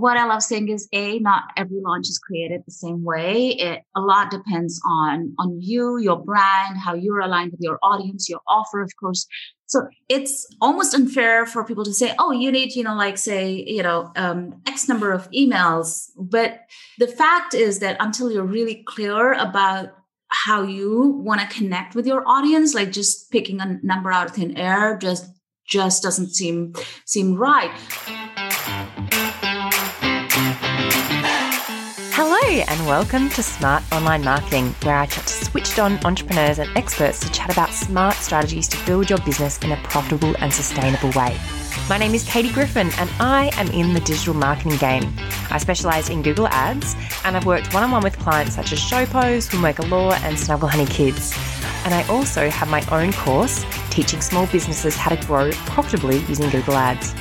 what I love saying is, A, not every launch is created the same way. A lot depends on you, your brand, how you're aligned with your audience, your offer, of course. So it's almost unfair for people to say, oh, you need, X number of emails. But the fact is that until you're really clear about how you want to connect with your audience, like just picking a number out of thin air just doesn't seem right. Hello and welcome to Smart Online Marketing, where I chat to switched-on entrepreneurs and experts to chat about smart strategies to build your business in a profitable and sustainable way. My name is Katie Griffin and I am in the digital marketing game. I specialise in Google Ads and I've worked one-on-one with clients such as ShowPo, Humble Law and Snuggle Honey Kids. And I also have my own course teaching small businesses how to grow profitably using Google Ads.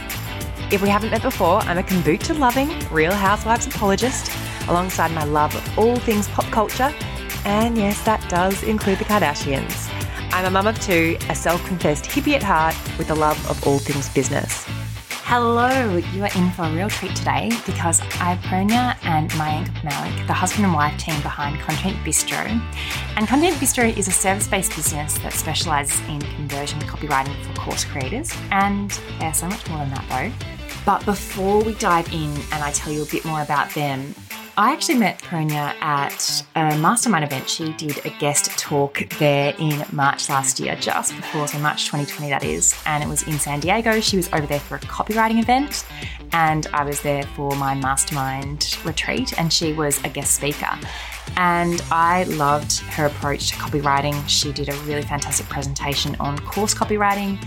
If we haven't met before, I'm a kombucha-loving Real Housewives apologist alongside my love of all things pop culture. And yes, that does include the Kardashians. I'm a mum of two, a self-confessed hippie at heart with a love of all things business. Hello, you are in for a real treat today because I have Pernia and Mayank Malik, the husband and wife team behind Content Bistro. And Content Bistro is a service-based business that specialises in conversion copywriting for course creators. And they're so much more than that though. But before we dive in and I tell you a bit more about them, I actually met Pernia at a mastermind event. She did a guest talk there in March last year, just before, so March 2020 that is, and it was in San Diego. She was over there for a copywriting event and I was there for my mastermind retreat and she was a guest speaker. And I loved her approach to copywriting. She did a really fantastic presentation on course copywriting.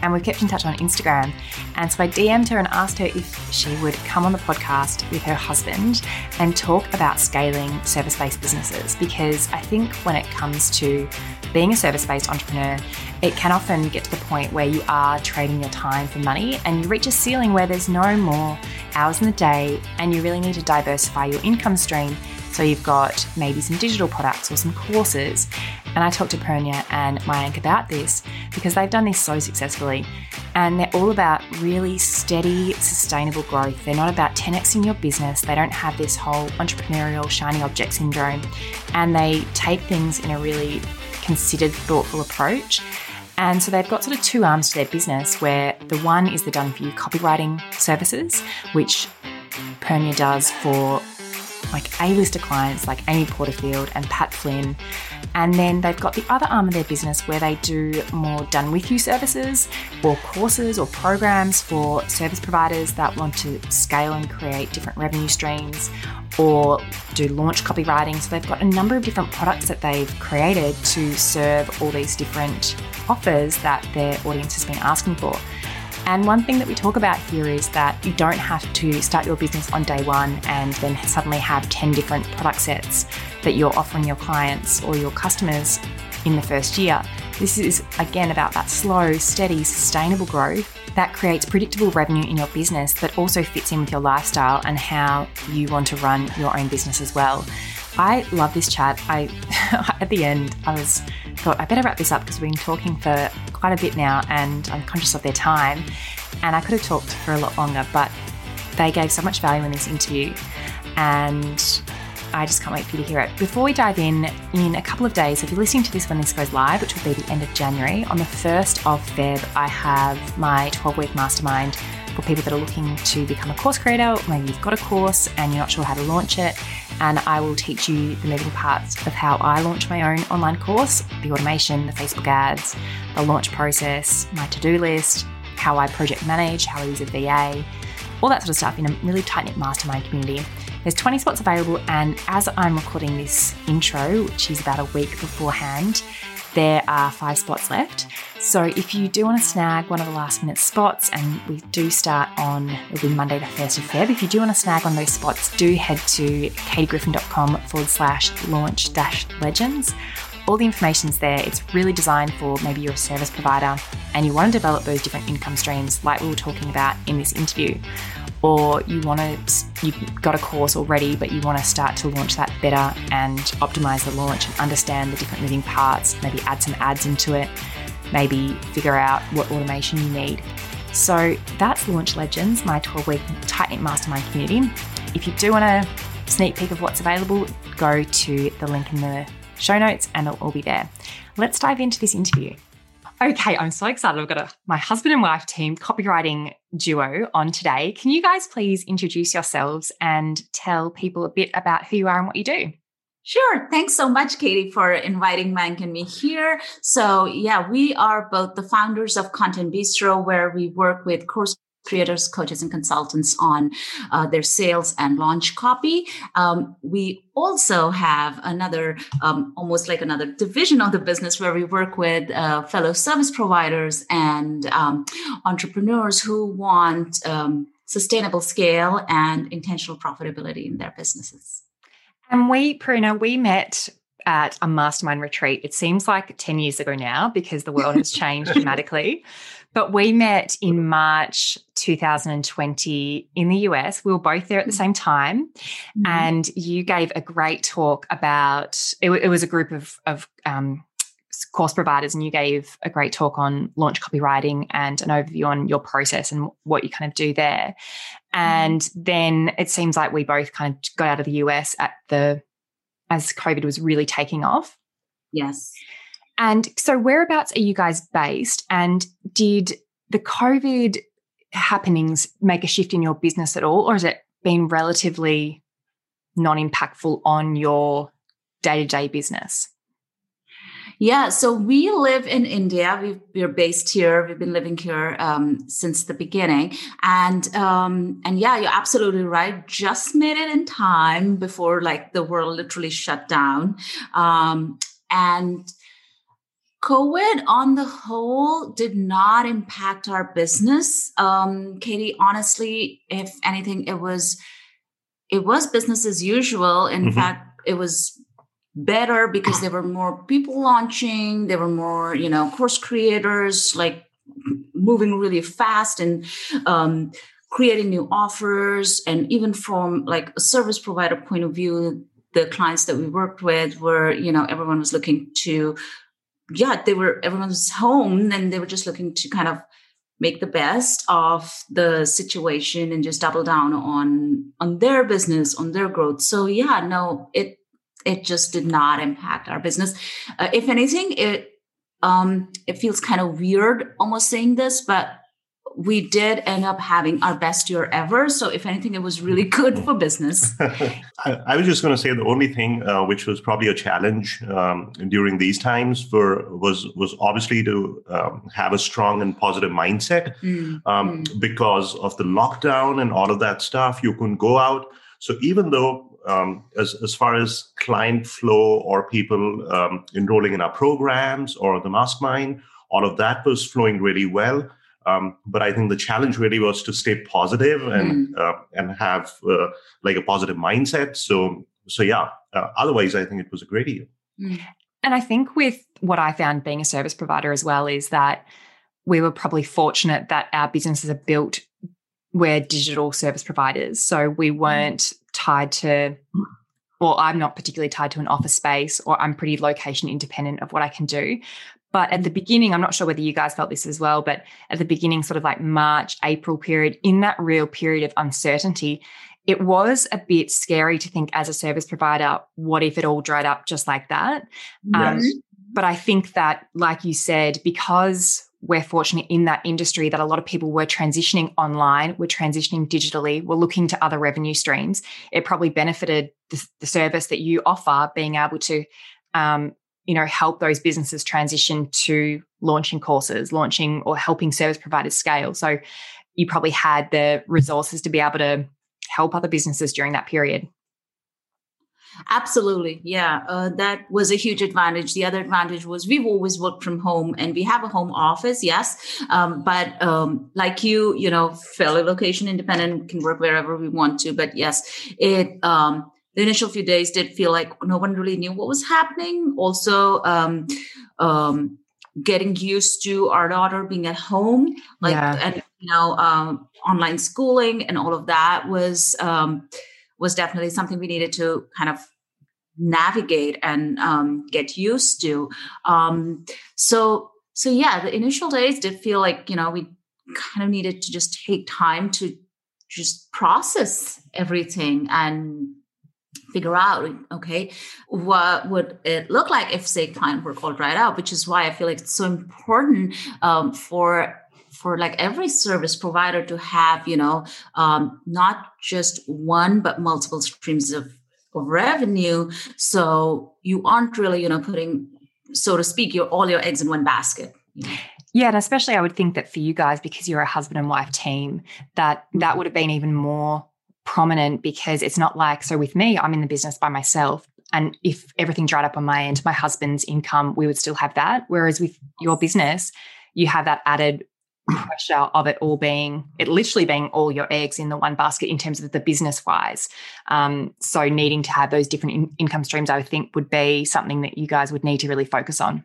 And we've kept in touch on Instagram. And so I DM'd her and asked her if she would come on the podcast with her husband and talk about scaling service-based businesses. Because I think when it comes to being a service-based entrepreneur, it can often get to the point where you are trading your time for money and you reach a ceiling where there's no more hours in the day and you really need to diversify your income stream. So you've got maybe some digital products or some courses. And I talked to Pernia and Mayank about this because they've done this so successfully and they're all about really steady, sustainable growth. They're not about 10xing your business. They don't have this whole entrepreneurial shiny object syndrome and they take things in a really considered, thoughtful approach. And so they've got sort of two arms to their business where the one is the done for you copywriting services, which Pernia does for like A-lister clients like Amy Porterfield and Pat Flynn. And then they've got the other arm of their business where they do more done with you services or courses or programs for service providers that want to scale and create different revenue streams or do launch copywriting. So they've got a number of different products that they've created to serve all these different offers that their audience has been asking for. And one thing that we talk about here is that you don't have to start your business on day one and then suddenly have 10 different product sets that you're offering your clients or your customers in the first year. This is, again, about that slow, steady, sustainable growth that creates predictable revenue in your business that also fits in with your lifestyle and how you want to run your own business as well. I love this chat. At the end, I thought I better wrap this up because we've been talking for quite a bit now and I'm conscious of their time and I could have talked for a lot longer, but they gave so much value in this interview and I just can't wait for you to hear it. Before we dive in a couple of days, if you're listening to this when this goes live, which will be the end of January, on the 1st of Feb, I have my 12-week mastermind for people that are looking to become a course creator. Maybe you've got a course and you're not sure how to launch it. And I will teach you the moving parts of how I launch my own online course, the automation, the Facebook ads, the launch process, my to-do list, how I project manage, how I use a VA, all that sort of stuff in a really tight-knit mastermind community. There's 20 spots available, and as I'm recording this intro, which is about a week beforehand, there are 5 spots left. So if you do want to snag one of the last minute spots, and we do start on, it'll be Monday the 1st of Feb. If you do want to snag one of those spots, do head to katiegriffin.com/launch-legends. All the information's there. It's really designed for maybe you're a service provider and you want to develop those different income streams like we were talking about in this interview. Or you've got a course already, but you want to start to launch that better and optimize the launch and understand the different moving parts, maybe add some ads into it, maybe figure out what automation you need. So that's Launch Legends, my 12-week tight-knit mastermind community. If you do want a sneak peek of what's available, go to the link in the show notes and it'll all be there. Let's dive into this interview. Okay, I'm so excited. I've got my husband and wife team copywriting duo on today. Can you guys please introduce yourselves and tell people a bit about who you are and what you do? Sure. Thanks so much, Katie, for inviting Mayank and me here. So yeah, we are both the founders of Content Bistro, where we work with course creators, coaches, and consultants on their sales and launch copy. We also have another, almost like another division of the business where we work with fellow service providers and entrepreneurs who want sustainable scale and intentional profitability in their businesses. And we met at a mastermind retreat. It seems like 10 years ago now because the world has changed dramatically. But we met in March 2020 in the US. We were both there at the same time. Mm-hmm. And you gave a great talk about, it was a group of course providers, and you gave a great talk on launch copywriting and an overview on your process and what you kind of do there. And then it seems like we both kind of got out of the US as COVID was really taking off. Yes. And so whereabouts are you guys based, and did the COVID happenings make a shift in your business at all, or has it been relatively non-impactful on your day-to-day business? Yeah, so we live in India. We're based here. We've been living here since the beginning. And yeah, you're absolutely right. Just made it in time before like the world literally shut down. And COVID on the whole did not impact our business. Katie, honestly, if anything, it was business as usual. In mm-hmm. fact, it was better because there were more people launching. There were more, course creators like moving really fast and creating new offers. And even from like a service provider point of view, the clients that we worked with were, everyone was looking to, everyone was home and they were just looking to kind of make the best of the situation and just double down on their business, on their growth. So yeah, no, it just did not impact our business. If anything, it feels kind of weird almost saying this, but we did end up having our best year ever. So if anything, it was really good for business. I was just going to say the only thing which was probably a challenge during these times was obviously to have a strong and positive mindset because of the lockdown and all of that stuff. You couldn't go out. So even though as far as client flow or people enrolling in our programs or the mastermind, all of that was flowing really well. But I think the challenge really was to stay positive and have like a positive mindset. So yeah, otherwise, I think it was a great year. Mm. And I think with what I found being a service provider as well is that we were probably fortunate that our businesses are built where digital service providers. So we weren't tied to, well, I'm not particularly tied to an office space, or I'm pretty location independent of what I can do. But at the beginning, I'm not sure whether you guys felt this as well, but at the beginning, sort of like March, April period, in that real period of uncertainty, it was a bit scary to think as a service provider, what if it all dried up just like that? Yes. But I think that, like you said, because we're fortunate in that industry that a lot of people were transitioning online, were transitioning digitally, were looking to other revenue streams, it probably benefited the service that you offer being able to help those businesses transition to launching courses, launching or helping service providers scale. So you probably had the resources to be able to help other businesses during that period. Absolutely. Yeah. That was a huge advantage. The other advantage was we've always worked from home and we have a home office. Yes. But like you, fairly location independent, can work wherever we want to. But yes, the initial few days did feel like no one really knew what was happening. Also, getting used to our daughter being at home, and online schooling and all of that was definitely something we needed to kind of navigate and get used to. So yeah, the initial days did feel like, we kind of needed to just take time to just process everything and figure out, okay, what would it look like if, say, client were called right out, which is why I feel like it's so important for like every service provider to have, you know, not just one, but multiple streams of revenue. So you aren't really, you know, putting, so to speak, all your eggs in one basket. You know? Yeah. And especially I would think that for you guys, because you're a husband and wife team, that would have been even more prominent, because it's not like, so with me, I'm in the business by myself. And if everything dried up on my end, my husband's income, we would still have that. Whereas with your business, you have that added pressure of it all being, it literally being all your eggs in the one basket in terms of the business wise. So needing to have those different income streams, I would think, would be something that you guys would need to really focus on.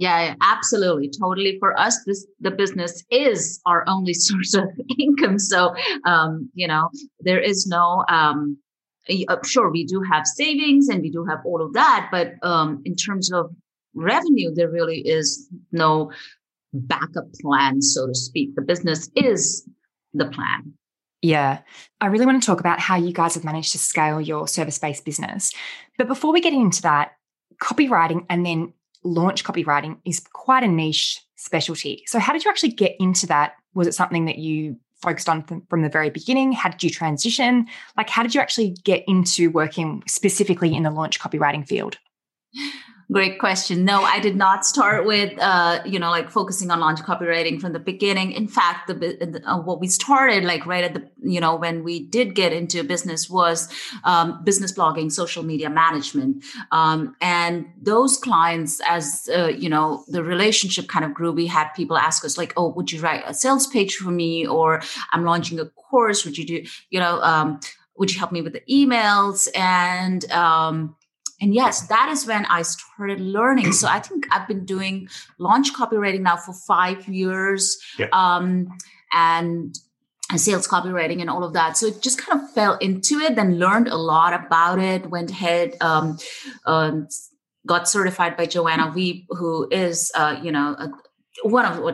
Yeah, absolutely. Totally. For us, the business is our only source of income. So, you know, there is no, sure, we do have savings and we do have all of that, but in terms of revenue, there really is no backup plan, so to speak. The business is the plan. Yeah. I really want to talk about how you guys have managed to scale your service-based business. But before we get into that, copywriting and then launch copywriting is quite a niche specialty. So how did you actually get into that? Was it something that you focused on from the very beginning? How did you transition? Like, how did you actually get into working specifically in the launch copywriting field? Great question. No, I did not start with, focusing on launch copywriting from the beginning. In fact, what we started like right at the, you know, when we did get into business was business blogging, social media management. And those clients, as, the relationship kind of grew, we had people ask us like, oh, would you write a sales page for me? Or I'm launching a course. Would you do, would you help me with the emails? And yes, that is when I started learning. So I think I've been doing launch copywriting now for 5 years, yeah. And sales copywriting and all of that. So it just kind of fell into it, then learned a lot about it, went ahead, got certified by Joanna Wiebe, who is,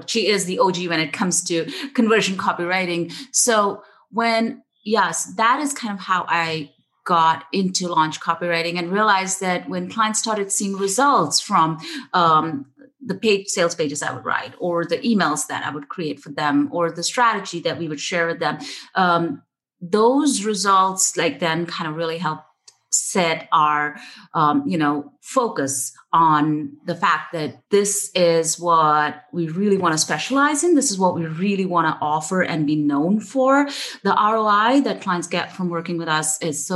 she is the OG when it comes to conversion copywriting. So that is kind of how I got into launch copywriting and realized that when clients started seeing results from the sales pages I would write, or the emails that I would create for them, or the strategy that we would share with them, those results like then kind of really helped set our, focus on the fact that this is what we really want to specialize in. This is what we really want to offer and be known for. The ROI that clients get from working with us is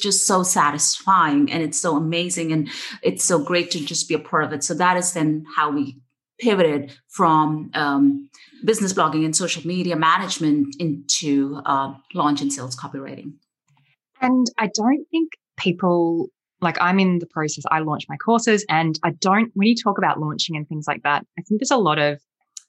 just so satisfying, and it's so amazing, and it's so great to just be a part of it. So that is then how we pivoted from business blogging and social media management into launch and sales copywriting. And I don't think people, like, I'm in the process, I launch my courses, and when you talk about launching and things like that, I think there's a lot of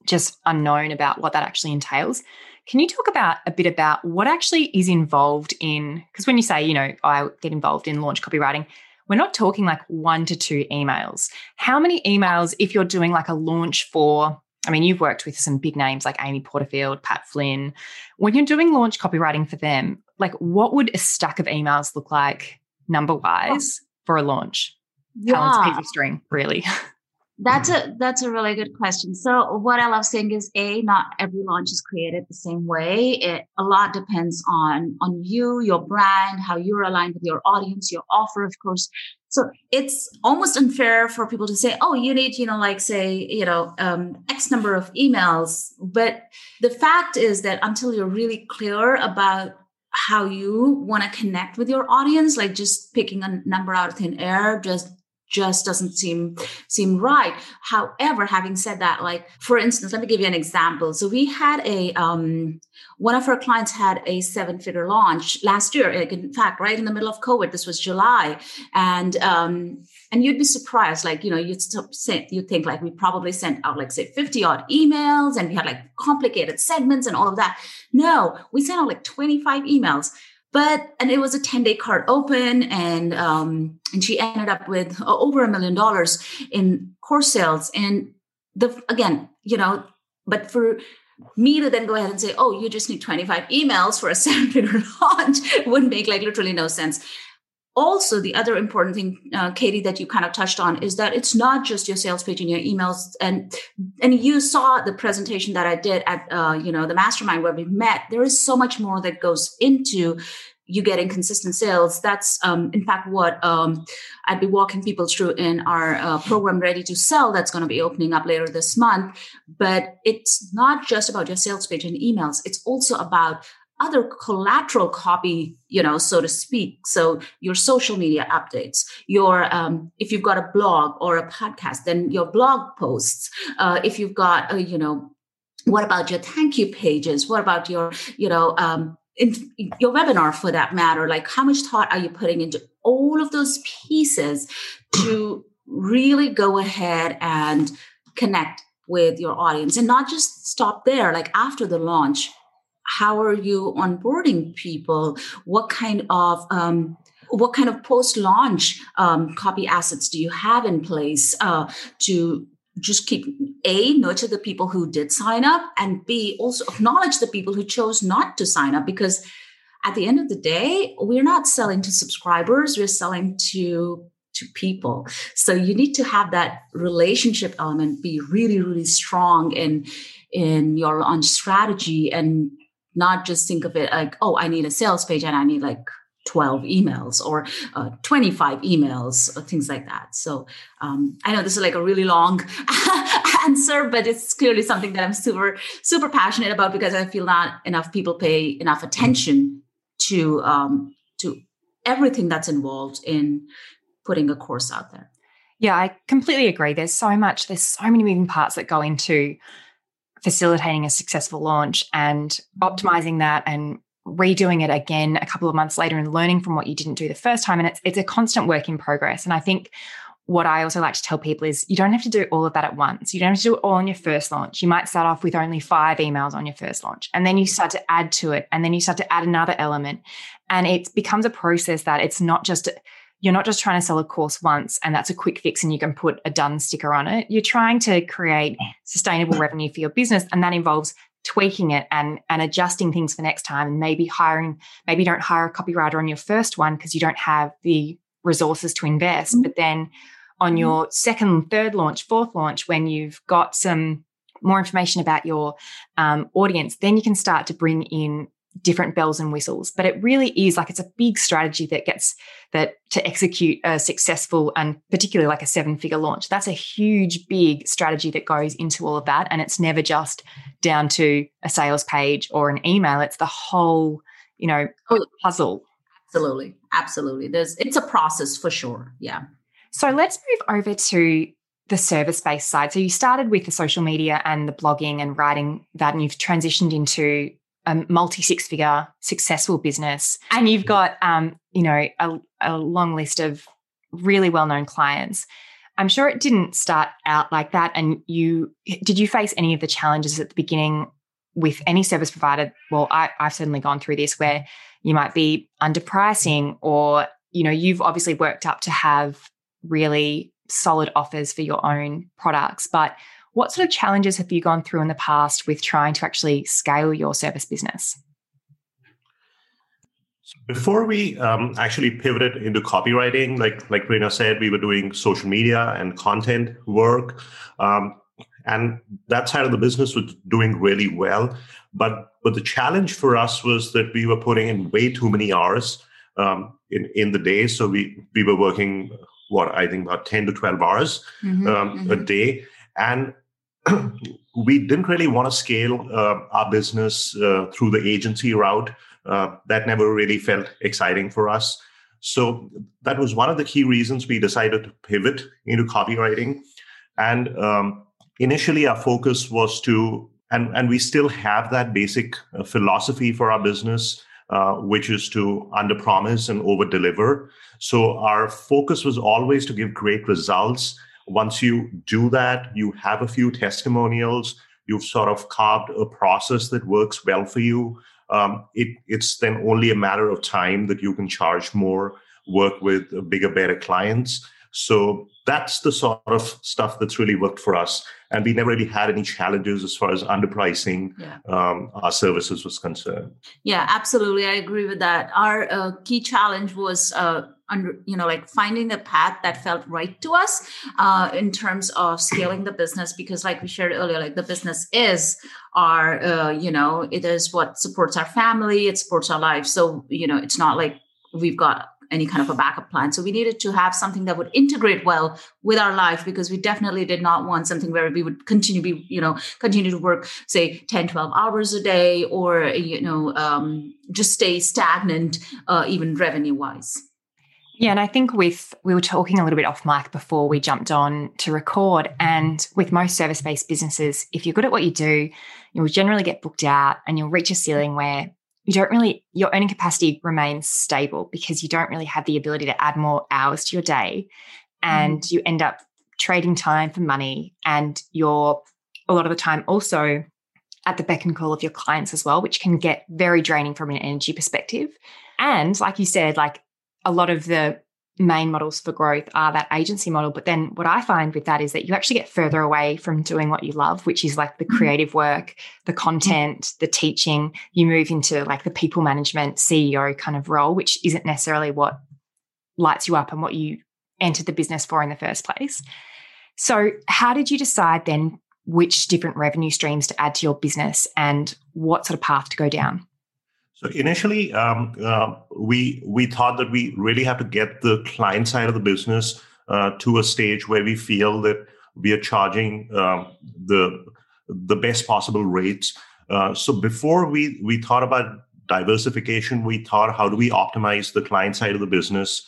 just unknown about what that actually entails. Can you talk a bit about what actually is involved in, because when you say, I get involved in launch copywriting, we're not talking like 1 to 2 emails. How many emails, if you're doing like a launch for, I mean, you've worked with some big names like Amy Porterfield, Pat Flynn, when you're doing launch copywriting for them, like, what would a stack of emails look like number-wise for a launch? Yeah. How long's a piece of string, really? That's a really good question. So what I love saying is, not every launch is created the same way. A lot depends on you, your brand, how you're aligned with your audience, your offer, of course. So it's almost unfair for people to say, oh, you need, X number of emails. But the fact is that until you're really clear about how you want to connect with your audience, like just picking a number out of thin air just doesn't seem right. However, having said that, like, for instance, let me give you an example. So we had one of our clients had a 7-figure launch last year. Like, in fact, right in the middle of COVID, this was July. And you'd be surprised, like, you'd think like we probably sent out like, say, 50 odd emails, and we had like complicated segments and all of that. No, we sent out like 25 emails. And it was a 10-day card open, and she ended up with over $1 million in course sales. And but for me to then go ahead and say, oh, you just need 25 emails for a seven-figure launch would make like literally no sense. Also, the other important thing, Katie, that you kind of touched on is that it's not just your sales page and your emails. And you saw the presentation that I did at, the mastermind where we met. There is so much more that goes into you getting consistent sales. That's, in fact, what I'd be walking people through in our program, Ready to Sell, that's going to be opening up later this month. But it's not just about your sales page and emails. It's also about other collateral copy, so to speak. So your social media updates, your if you've got a blog or a podcast, then your blog posts. If you've got, what about your thank you pages? What about your, in your webinar for that matter? Like, how much thought are you putting into all of those pieces to really go ahead and connect with your audience and not just stop there? Like, after the launch, how are you onboarding people? What kind of post-launch copy assets do you have in place to just keep, A, nurture the people who did sign up, and B, also acknowledge the people who chose not to sign up? Because at the end of the day, we're not selling to subscribers, we're selling to people. So you need to have that relationship element be really, really strong in your launch strategy, and not just think of it like, oh, I need a sales page and I need like 12 emails or 25 emails or things like that. So I know this is like a really long answer, but it's clearly something that I'm super, super passionate about, because I feel not enough people pay enough attention to everything that's involved in putting a course out there. Yeah, I completely agree. There's so many moving parts that go into facilitating a successful launch, and optimizing that and redoing it again a couple of months later and learning from what you didn't do the first time. And it's a constant work in progress. And I think what I also like to tell people is you don't have to do all of that at once. You don't have to do it all on your first launch. You might start off with only 5 emails on your first launch, and then you start to add to it, and then you start to add another element. And it becomes a process that it's not just, you're not just trying to sell a course once and that's a quick fix and you can put a done sticker on it. You're trying to create sustainable revenue for your business, and that involves tweaking it and adjusting things for next time, and maybe don't hire a copywriter on your first one because you don't have the resources to invest. Mm-hmm. But then on your second, third launch, fourth launch, when you've got some more information about your audience, then you can start to bring in different bells and whistles. But it really is like, it's a big strategy that to execute a successful, and particularly like a 7-figure launch. That's a huge, big strategy that goes into all of that. And it's never just down to a sales page or an email. It's the whole, puzzle. Absolutely. Absolutely. It's a process for sure. Yeah. So let's move over to the service-based side. So you started with the social media and the blogging and writing that, and you've transitioned into a multi 6-figure successful business, and you've got, a long list of really well-known clients. I'm sure it didn't start out like that. And did you face any of the challenges at the beginning with any service provider? Well, I've certainly gone through this, where you might be underpricing, or, you've obviously worked up to have really solid offers for your own products, but what sort of challenges have you gone through in the past with trying to actually scale your service business? Before we actually pivoted into copywriting, like Reena said, we were doing social media and content work. And that side of the business was doing really well. But the challenge for us was that we were putting in way too many hours in the day. So we were working, I think about 10 to 12 hours a day. And we didn't really want to scale our business through the agency route. That never really felt exciting for us. So that was one of the key reasons we decided to pivot into copywriting. And initially our focus was to, and we still have that basic philosophy for our business, which is to underpromise and overdeliver. So our focus was always to give great results. Once you do that, you have a few testimonials, you've sort of carved a process that works well for you. It's then only a matter of time that you can charge more, work with bigger, better clients. So that's the sort of stuff that's really worked for us. And we never really had any challenges as far as underpricing our services was concerned. Yeah, absolutely. I agree with that. Our key challenge was finding the path that felt right to us in terms of scaling the business, because like we shared earlier, like the business is our, it is what supports our family, it supports our life. So, it's not like we've got any kind of a backup plan. So we needed to have something that would integrate well with our life, because we definitely did not want something where we would continue to work, say 10, 12 hours a day, or, just stay stagnant, even revenue wise. Yeah. And I think we were talking a little bit off mic before we jumped on to record. And with most service-based businesses, if you're good at what you do, you'll generally get booked out and you'll reach a ceiling where you don't really, your earning capacity remains stable because you don't really have the ability to add more hours to your day. And you end up trading time for money, and you're a lot of the time also at the beck and call of your clients as well, which can get very draining from an energy perspective. And like you said, like, a lot of the main models for growth are that agency model. But then what I find with that is that you actually get further away from doing what you love, which is like the creative work, the content, the teaching. You move into like the people management CEO kind of role, which isn't necessarily what lights you up and what you entered the business for in the first place. So how did you decide then which different revenue streams to add to your business and what sort of path to go down? So initially, we thought that we really have to get the client side of the business to a stage where we feel that we are charging the best possible rates. So before we thought about diversification, we thought, how do we optimize the client side of the business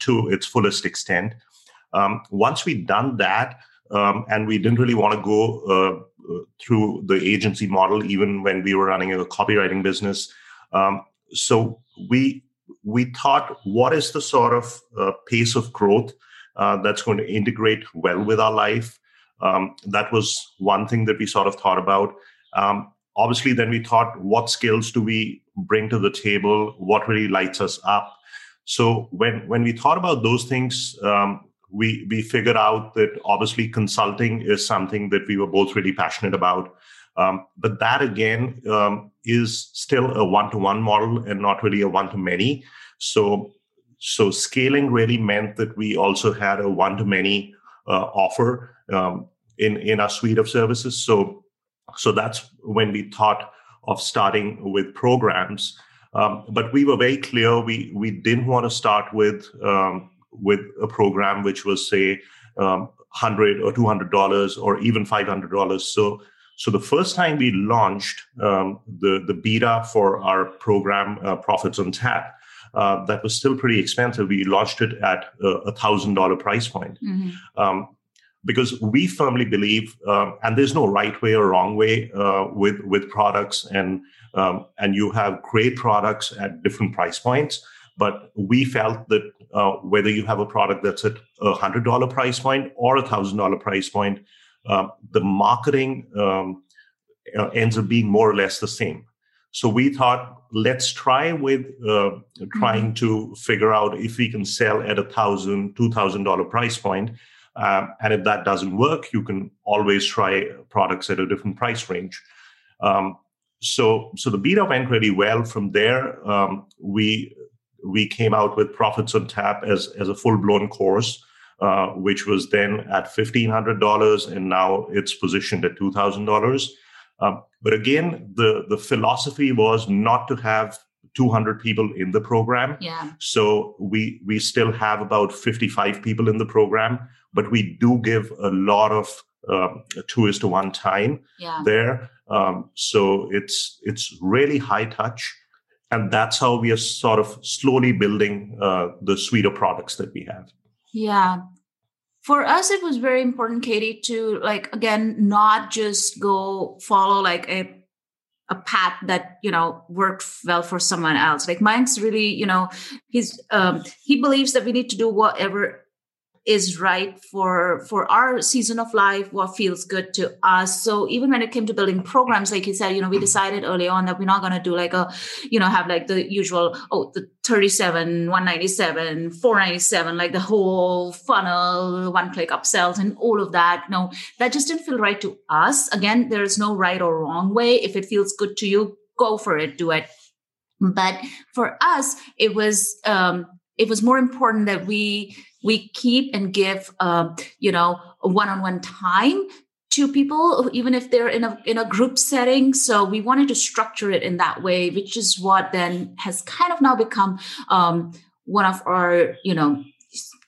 to its fullest extent? Once we'd done that, and we didn't really want to go through the agency model, even when we were running a copywriting business. So we thought, what is the sort of pace of growth that's going to integrate well with our life? That was one thing that we sort of thought about. Obviously, then we thought, what skills do we bring to the table? What really lights us up? So when we thought about those things, we figured out that obviously consulting is something that we were both really passionate about. But that, again, is still a one-to-one model and not really a one-to-many. So scaling really meant that we also had a one-to-many offer in our suite of services. So that's when we thought of starting with programs. But we were very clear. We didn't want to start with a program which was, say, $100 or $200 or even $500. So the first time we launched the beta for our program, Profits on Tap, that was still pretty expensive. We launched it at a $1,000 price point. Mm-hmm. Because we firmly believe, and there's no right way or wrong way with products, and you have great products at different price points. But we felt that whether you have a product that's at a $100 price point or a $1,000 price point, the marketing ends up being more or less the same. So we thought, let's try with trying to figure out if we can sell at a $1,000, $2,000 price point. And if that doesn't work, you can always try products at a different price range. So the beta went really well. From there, we came out with Profits on Tap as a full-blown course, which was then at $1,500, and now it's positioned at $2,000. But again, the philosophy was not to have 200 people in the program. Yeah. So we still have about 55 people in the program, but we do give a lot of 2:1 time there. So it's really high touch. And that's how we are sort of slowly building the suite of products that we have. Yeah. For us, it was very important, Katie, to, like, again, not just go follow like a path that, worked well for someone else. Like Mike's really, he believes that we need to do whatever is right for our season of life, what feels good to us. So even when it came to building programs, like you said, you know, we decided early on that we're not going to do like a, you know, have like the usual, the 37, 197, 497, like the whole funnel, one-click upsells and all of that. No, that just didn't feel right to us. Again, there is no right or wrong way. If it feels good to you, go for it, do it. But for us, it was more important that we keep and give, one-on-one time to people, even if they're in a group setting. So we wanted to structure it in that way, which is what then has kind of now become one of our,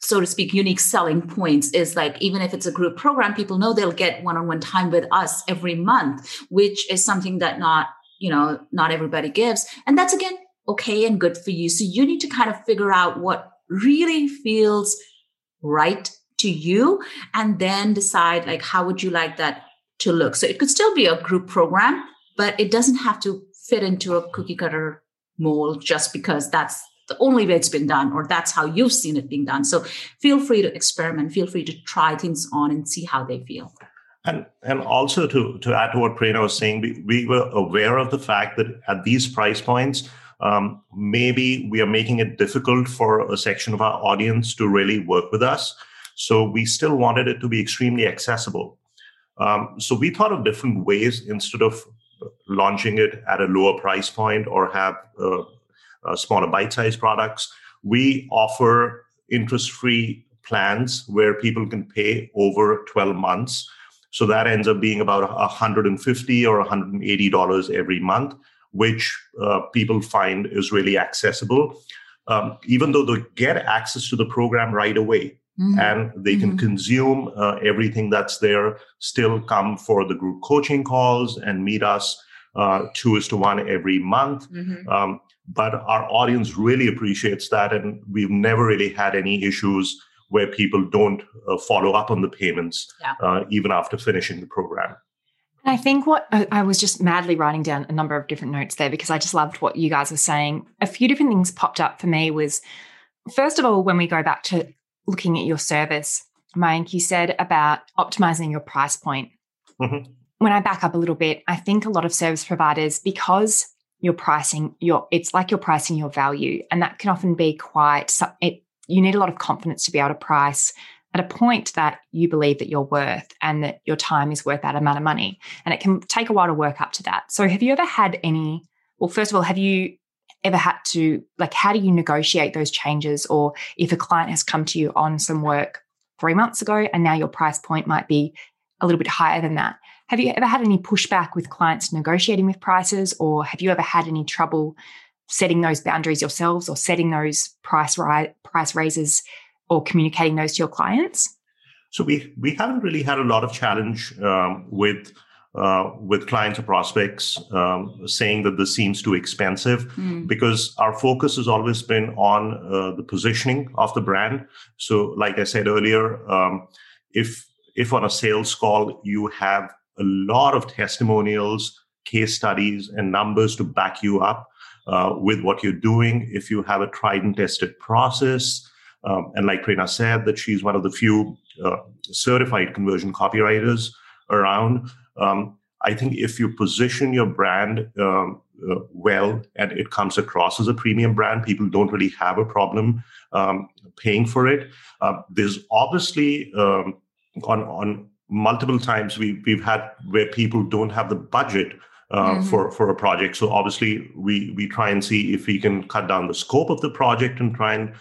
so to speak, unique selling points is like, even if it's a group program, people know they'll get one-on-one time with us every month, which is something that not everybody gives. And that's, again, okay and good for you. So you need to kind of figure out what really feels right to you and then decide like, how would you like that to look? So it could still be a group program, but it doesn't have to fit into a cookie cutter mold just because that's the only way it's been done or that's how you've seen it being done. So feel free to experiment, feel free to try things on and see how they feel. And also to add to what Prerna was saying, we were aware of the fact that at these price points, maybe we are making it difficult for a section of our audience to really work with us. So we still wanted it to be extremely accessible. So we thought of different ways instead of launching it at a lower price point or have smaller bite-sized products. We offer interest-free plans where people can pay over 12 months. So that ends up being about $150 or $180 every month, which people find is really accessible, even though they get access to the program right away. Mm-hmm. And they can consume everything that's there, still come for the group coaching calls and meet us 2:1 every month. Mm-hmm. But our audience really appreciates that. And we've never really had any issues where people don't follow up on the payments, even after finishing the program. I think what I was just madly writing down a number of different notes there because I just loved what you guys were saying. A few different things popped up for me was, first of all, when we go back to looking at your service, Mayank, you said about optimizing your price point. Mm-hmm. When I back up a little bit, I think a lot of service providers, because you're pricing it's like you're pricing your value, and that can often be you need a lot of confidence to be able to price at a point that you believe that you're worth and that your time is worth that amount of money. And it can take a while to work up to that. So have you ever had how do you negotiate those changes? Or if a client has come to you on some work 3 months ago and now your price point might be a little bit higher than that, have you ever had any pushback with clients negotiating with prices? Or have you ever had any trouble setting those boundaries yourselves or setting those price raises or communicating those to your clients? So we haven't really had a lot of challenge with clients or prospects saying that this seems too expensive because our focus has always been on the positioning of the brand. So like I said earlier, if on a sales call you have a lot of testimonials, case studies, and numbers to back you up with what you're doing, if you have a tried and tested process, and like Prerna said, that she's one of the few certified conversion copywriters around. I think if you position your brand well and it comes across as a premium brand, people don't really have a problem paying for it. There's obviously on multiple times we've had where people don't have the budget for a project. So obviously we try and see if we can cut down the scope of the project and try and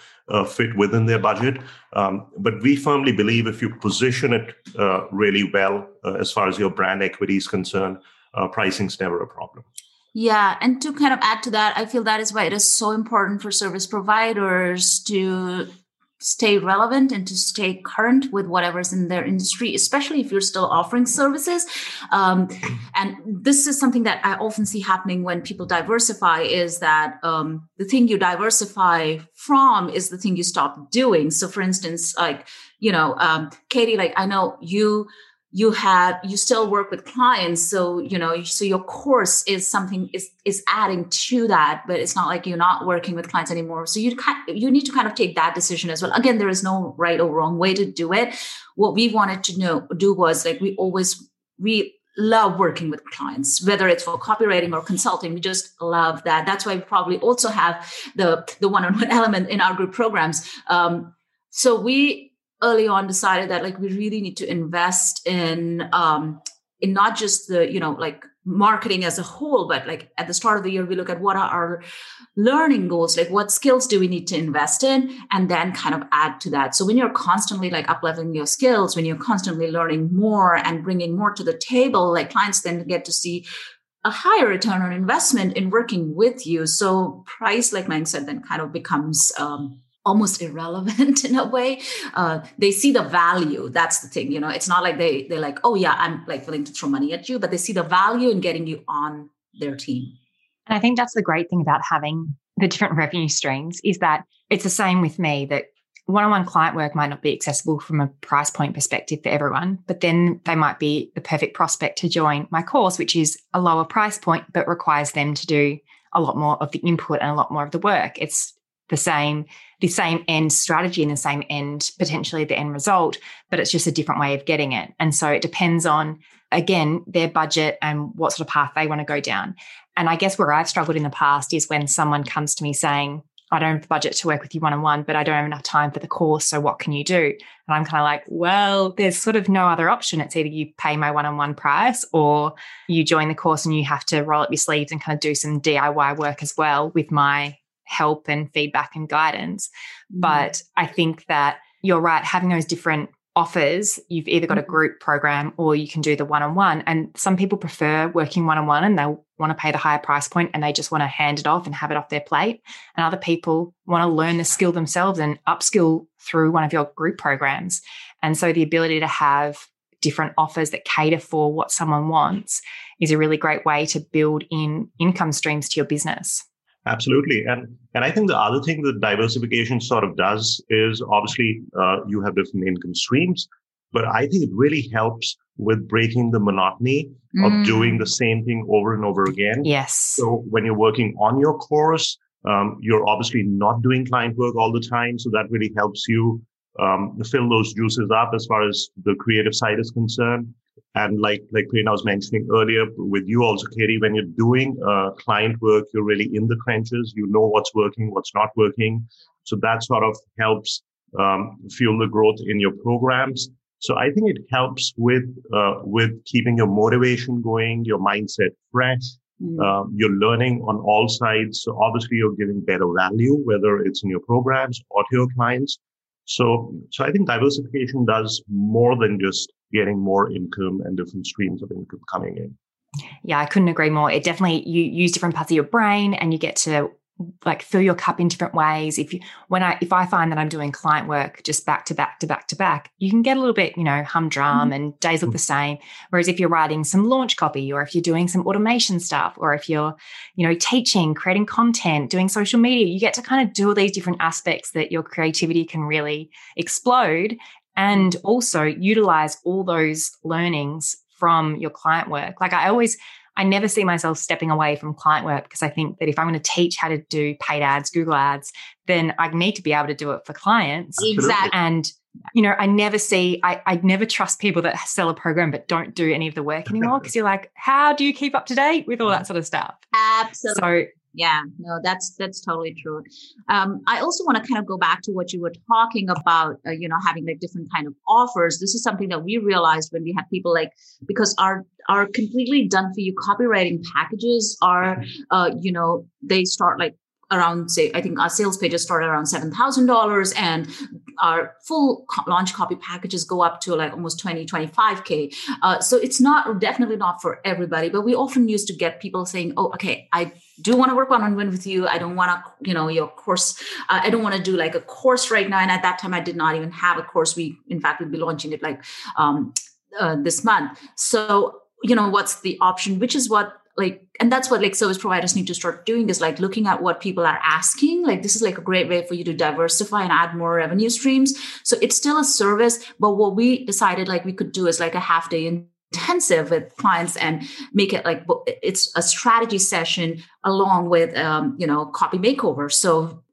fit within their budget. But we firmly believe if you position it really well, as far as your brand equity is concerned, pricing's never a problem. Yeah. And to kind of add to that, I feel that is why it is so important for service providers to stay relevant and to stay current with whatever's in their industry, especially if you're still offering services. And this is something that I often see happening when people diversify is that the thing you diversify from is the thing you stop doing. So for instance, Katie, I know you you still work with clients. So, you know, so your course is something is adding to that, but it's not like you're not working with clients anymore. So you need to kind of take that decision as well. Again, there is no right or wrong way to do it. What we wanted to do was like, we love working with clients, whether it's for copywriting or consulting. We just love that. That's why we probably also have the one-on-one element in our group programs. So we early on decided that like, we really need to invest in not just the, you know, like marketing as a whole, but like at the start of the year, we look at what are our learning goals, like what skills do we need to invest in, and then kind of add to that. So when you're constantly like up-leveling your skills, when you're constantly learning more and bringing more to the table, like clients then get to see a higher return on investment in working with you. So price, like Mayank said, then kind of becomes almost irrelevant in a way. They see the value. That's the thing, you know, it's not like they're like, oh yeah, I'm like willing to throw money at you, but they see the value in getting you on their team. And I think that's the great thing about having the different revenue streams is that it's the same with me, that one-on-one client work might not be accessible from a price point perspective for everyone, but then they might be the perfect prospect to join my course, which is a lower price point, but requires them to do a lot more of the input and a lot more of the work. It's the same end strategy and the same end, potentially the end result, but it's just a different way of getting it. And so it depends on, again, their budget and what sort of path they want to go down. And I guess where I've struggled in the past is when someone comes to me saying, I don't have the budget to work with you one-on-one, but I don't have enough time for the course. So what can you do? And I'm kind of like, well, there's sort of no other option. It's either you pay my one-on-one price or you join the course and you have to roll up your sleeves and kind of do some DIY work as well with my help and feedback and guidance. But I think that you're right, having those different offers, you've either got a group program or you can do the one-on-one. And some people prefer working one-on-one and they want to pay the higher price point and they just want to hand it off and have it off their plate. And other people want to learn the skill themselves and upskill through one of your group programs. And so the ability to have different offers that cater for what someone wants is a really great way to build in income streams to your business. Absolutely. And I think the other thing that diversification sort of does is obviously you have different income streams, but I think it really helps with breaking the monotony of doing the same thing over and over again. Yes. So when you're working on your course, you're obviously not doing client work all the time. So that really helps you fill those juices up as far as the creative side is concerned. And like Prerna was mentioning earlier with you also, Katie, when you're doing client work, you're really in the trenches. You know what's working, what's not working. So that sort of helps fuel the growth in your programs. So I think it helps with keeping your motivation going, your mindset fresh. You're learning on all sides. So obviously you're giving better value, whether it's in your programs or to your clients. So I think diversification does more than just getting more income and different streams of income coming in. Yeah, I couldn't agree more. It definitely, you use different parts of your brain and you get to like fill your cup in different ways. If I find that I'm doing client work just back to back to back to back, you can get a little bit, you know, humdrum and days look the same. Whereas if you're writing some launch copy or if you're doing some automation stuff or if you're, you know, teaching, creating content, doing social media, you get to kind of do all these different aspects that your creativity can really explode and also utilize all those learnings from your client work. Like I never see myself stepping away from client work because I think that if I'm going to teach how to do paid ads, Google ads, then I need to be able to do it for clients. Exactly. And, you know, I never trust people that sell a program but don't do any of the work anymore because you're like, how do you keep up to date with all that sort of stuff? Absolutely. So, yeah, no, that's totally true. I also want to kind of go back to what you were talking about, you know, having like different kind of offers. This is something that we realized when we had people like, because our completely done for you copywriting packages are, you know, they start like around, say, I think our sales pages start around $7,000 and our full launch copy packages go up to like almost 25K. So it's definitely not for everybody, but we often used to get people saying, oh, okay, I do want to work one-on-one with you. I don't want to, you know, your course. I don't want to do like a course right now. And at that time, I did not even have a course. In fact, we'd be launching it like this month. So, you know, what's the option, which is what like, and that's what like service providers need to start doing is like looking at what people are asking. Like this is like a great way for you to diversify and add more revenue streams. So it's still a service, but what we decided like we could do is like a half day intensive with clients and make it like it's a strategy session along with, copy makeover. So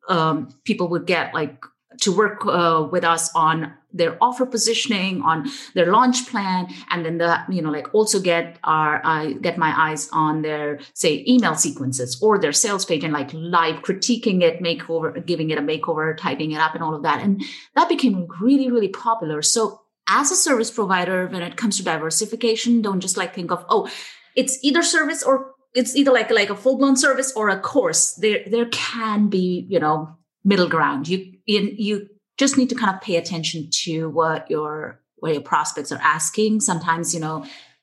people would get like to work with us on their offer positioning, on their launch plan, and then also get my eyes on their say email sequences or their sales page and like live critiquing it, makeover, giving it a makeover, tidying it up, and all of that. And that became really, really popular. So as a service provider, when it comes to diversification, don't just like think of it's either service or it's either like a full blown service or a course. There can be middle ground. You just need to kind of pay attention to what your prospects are asking. Sometimes,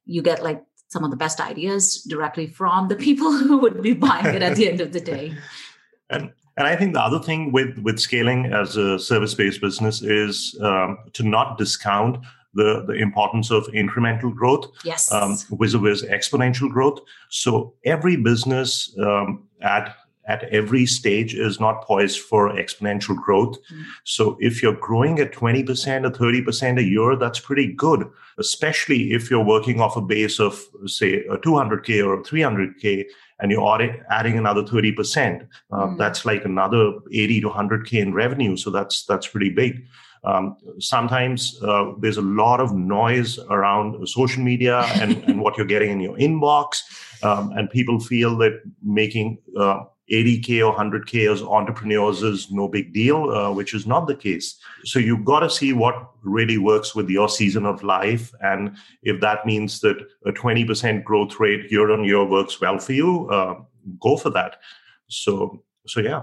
you get like some of the best ideas directly from the people who would be buying it at the end of the day. And I think the other thing with scaling as a service-based business is to not discount the importance of incremental growth. Yes. Vis-a-vis exponential growth. So every business at every stage is not poised for exponential growth. Mm-hmm. So if you're growing at 20% or 30% a year, that's pretty good, especially if you're working off a base of, say, a 200K or a 300K, and you're adding another 30%. That's like another 80 to 100K in revenue. So that's pretty big. Sometimes there's a lot of noise around social media and what you're getting in your inbox. And people feel that making 80K or 100K as entrepreneurs is no big deal, which is not the case. So you've got to see what really works with your season of life. And if that means that a 20% growth rate year on year works well for you, go for that. So yeah.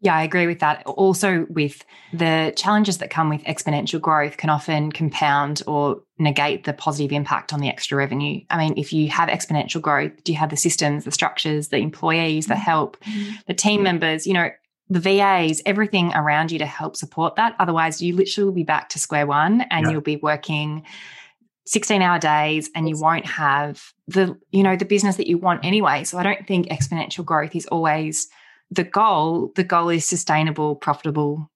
Yeah, I agree with that. Also, with the challenges that come with exponential growth can often compound or negate the positive impact on the extra revenue. I mean, if you have exponential growth, do you have the systems, the structures, the employees, the help, the team members, the VAs, everything around you to help support that? Otherwise, you literally will be back to square one and you'll be working 16-hour days and you won't have the business that you want anyway. So I don't think exponential growth is always the goal is sustainable, profitable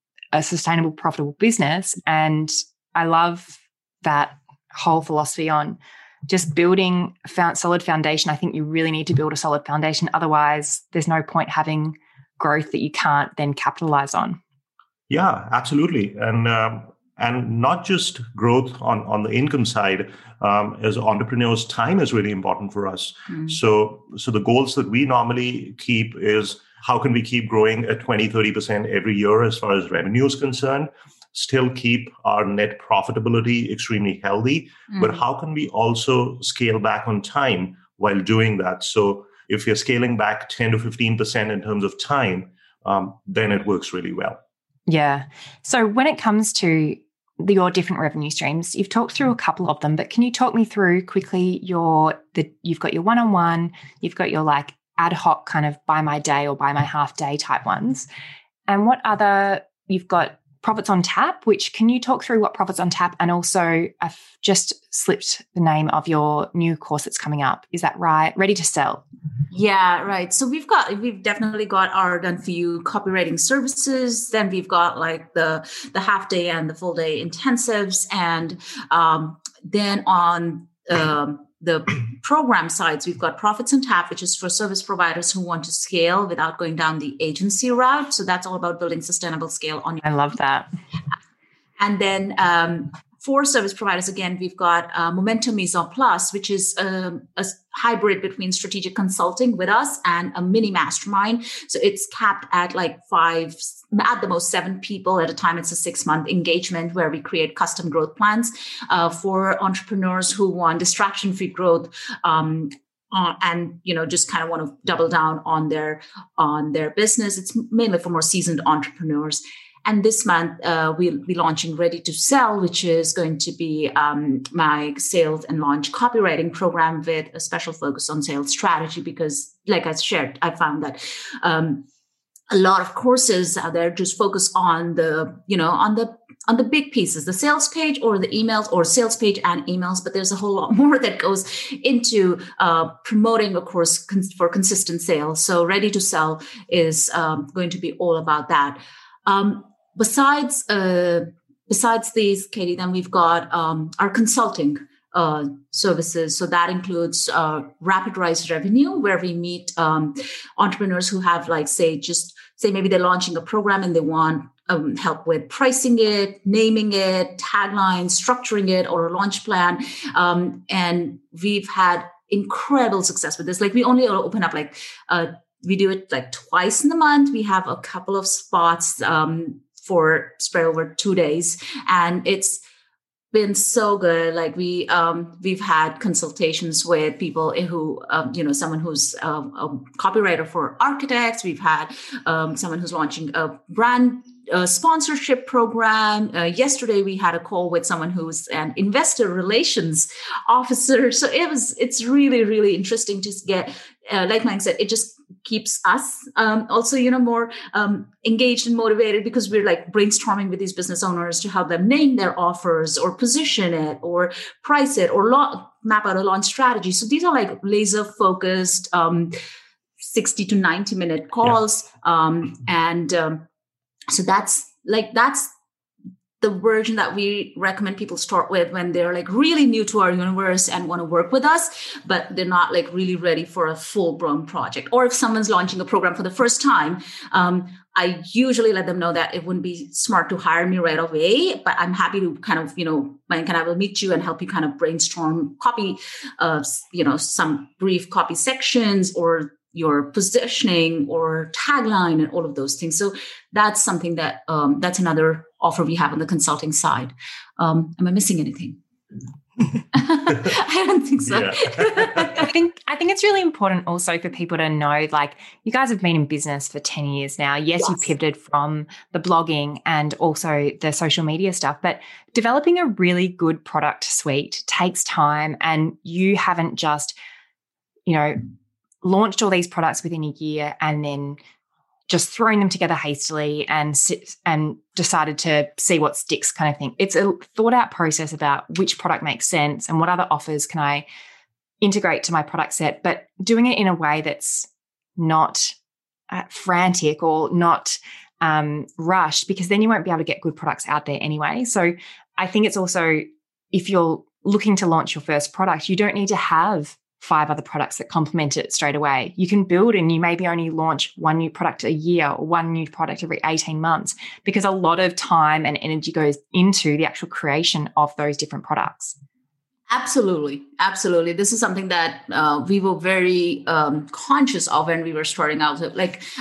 business. And I love that whole philosophy on just building a solid foundation. I think you really need to build a solid foundation. Otherwise, there's no point having growth that you can't then capitalize on. Yeah, absolutely. And not just growth on the income side. As entrepreneurs, time is really important for us. So the goals that we normally keep is how can we keep growing at 20, 30% every year as far as revenue is concerned, still keep our net profitability extremely healthy, but how can we also scale back on time while doing that? So if you're scaling back 10 to 15% in terms of time, then it works really well. Yeah. So when it comes to your different revenue streams, you've talked through a couple of them, but can you talk me through quickly you've got your one-on-one, you've got your like ad hoc kind of by my day or by my half day type ones. And you've got Profits on Tap, which can you talk through what Profits on Tap, and also I've just slipped the name of your new course that's coming up. Is that right? Ready to Sell. Yeah, right. So we've definitely got our done for you copywriting services. Then we've got like the half day and the full day intensives. And then on the program sides, we've got Profits on Tap, which is for service providers who want to scale without going down the agency route. So that's all about building sustainable scale on your. I love that. And then for service providers, again, we've got Momentum Maison Plus, which is a hybrid between strategic consulting with us and a mini mastermind. So it's capped at like 5, at the most 7 people at a time. It's a 6-month engagement where we create custom growth plans for entrepreneurs who want distraction-free growth and just kind of want to double down on their business. It's mainly for more seasoned entrepreneurs. And this month, we'll be launching Ready to Sell, which is going to be my sales and launch copywriting program with a special focus on sales strategy, because like I shared, I found that a lot of courses out there just focus on the, you know, on the big pieces, the sales page or the emails, or sales page and emails. But there's a whole lot more that goes into promoting a course for consistent sales. So Ready to Sell is going to be all about that. Besides these, Katie, then we've got our consulting services. So that includes Rapid Rise Revenue, where we meet entrepreneurs who have, like, say maybe they're launching a program and they want help with pricing it, naming it, taglines, structuring it, or a launch plan. And we've had incredible success with this. Like, we only open up we do it like twice in the month. We have a couple of spots for spread over 2 days, and it's been so good. Like, we've had consultations with people who, someone who's a copywriter for architects. We've had someone who's launching a brand sponsorship program. Yesterday, we had a call with someone who's an investor relations officer. So it's really, really interesting to get, like Mayank said, it just keeps us also, more engaged and motivated, because we're like brainstorming with these business owners to help them name their offers or position it or price it or map out a launch strategy. So these are like laser focused 60 to 90 minute calls. Yeah. So that's the version that we recommend people start with when they're like really new to our universe and want to work with us, but they're not like really ready for a full-blown project. Or if someone's launching a program for the first time, I usually let them know that it wouldn't be smart to hire me right away, but I'm happy to kind of, Mayank and I will meet you and help you kind of brainstorm copy, some brief copy sections or your positioning or tagline and all of those things. So that's something that that's another offer we have on the consulting side. Am I missing anything? I don't think so. Yeah. I think it's really important also for people to know, like, you guys have been in business for 10 years now. Yes, you pivoted from the blogging and also the social media stuff, but developing a really good product suite takes time, and you haven't just, launched all these products within a year and then just throwing them together hastily and decided to see what sticks kind of thing. It's a thought out process about which product makes sense and what other offers can I integrate to my product set, but doing it in a way that's not frantic or not rushed, because then you won't be able to get good products out there anyway. So I think it's also, if you're looking to launch your first product, you don't need to have 5 other products that complement it straight away. You can build, and you maybe only launch 1 new product a year or 1 new product every 18 months, because a lot of time and energy goes into the actual creation of those different products. Absolutely. Absolutely. This is something that we were very conscious of when we were starting out.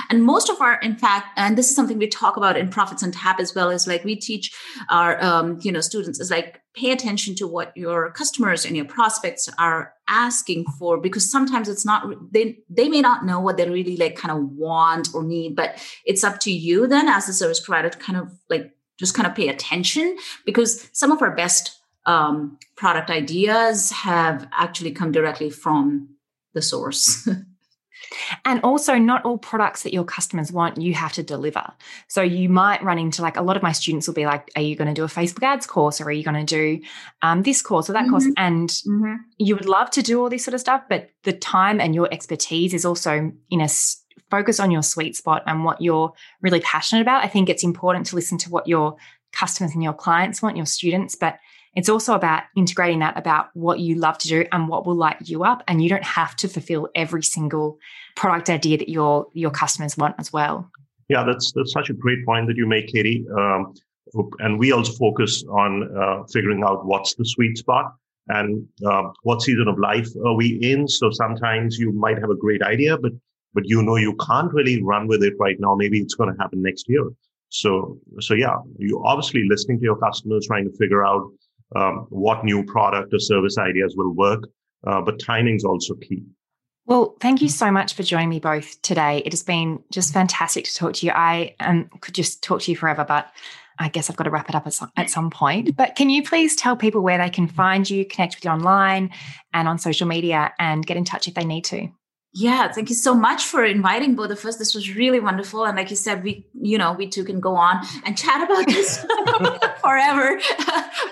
And most of our, in fact, and this is something we talk about in Profits on Tap as well, is like we teach our, students is like, pay attention to what your customers and your prospects are asking for, because sometimes it's not, they may not know what they really like kind of want or need, but it's up to you then as a service provider to kind of like, just kind of pay attention, because some of our best product ideas have actually come directly from the source. And also, not all products that your customers want, you have to deliver. So you might run into, like, a lot of my students will be like, are you going to do a Facebook ads course, or are you going to do this course or that course? And you would love to do all this sort of stuff, but the time and your expertise is also in a focus on your sweet spot and what you're really passionate about. I think it's important to listen to what your customers and your clients want, your students, but it's also about integrating that about what you love to do and what will light you up. And you don't have to fulfill every single product idea that your customers want as well. Yeah, that's such a great point that you make, Katie. And we also focus on figuring out what's the sweet spot and what season of life are we in. So sometimes you might have a great idea, but you can't really run with it right now. Maybe it's going to happen next year. So yeah, you're obviously listening to your customers, trying to figure out what new product or service ideas will work, but timing's also key. Well, thank you so much for joining me both today. It has been just fantastic to talk to you. I could just talk to you forever, but I guess I've got to wrap it up at some point. But can you please tell people where they can find you, connect with you online and on social media, and get in touch if they need to? Yeah, thank you so much for inviting both of us. This was really wonderful. And like you said, we two can go on and chat about this forever.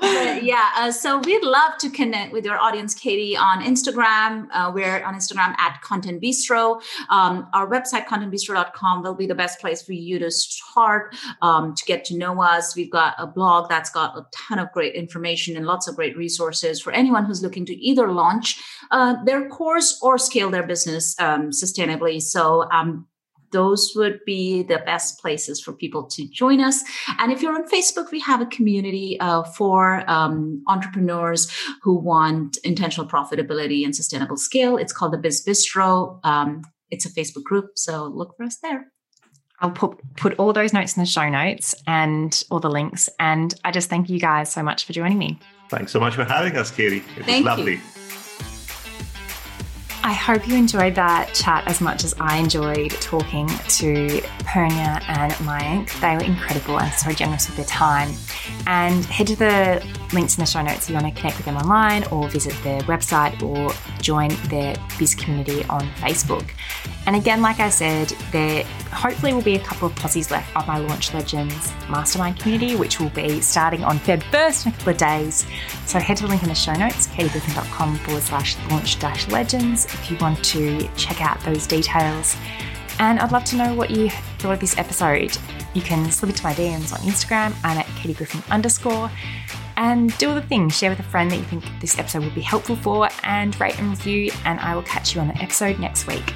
But yeah, so we'd love to connect with your audience, Katie, on Instagram. We're on Instagram at Content Bistro. Our website, contentbistro.com, will be the best place for you to start to get to know us. We've got a blog that's got a ton of great information and lots of great resources for anyone who's looking to either launch their course or scale their business sustainably. So those would be the best places for people to join us. And if you're on Facebook, we have a community for entrepreneurs who want intentional profitability and sustainable scale. It's called the Biz Bistro. It's a Facebook group. So look for us there. I'll put all those notes in the show notes and all the links. And I just thank you guys so much for joining me. Thanks so much for having us, Katie. It was lovely. I hope you enjoyed that chat as much as I enjoyed talking to Pernia and Mayank. They were incredible and so generous with their time. And head to the links in the show notes if you want to connect with them online or visit their website or join their biz community on Facebook. And again, like I said, there hopefully will be a couple of posses left of my Launch Legends mastermind community, which will be starting on Feb 1st in a couple of days. So head to the link in the show notes, katiebriffin.com/launch-legends. If you want to check out those details. And I'd love to know what you thought of this episode. You can slip into my DMs on Instagram. I'm at katiegriffin_. And do all the things. Share with a friend that you think this episode would be helpful for and rate and review. And I will catch you on the episode next week.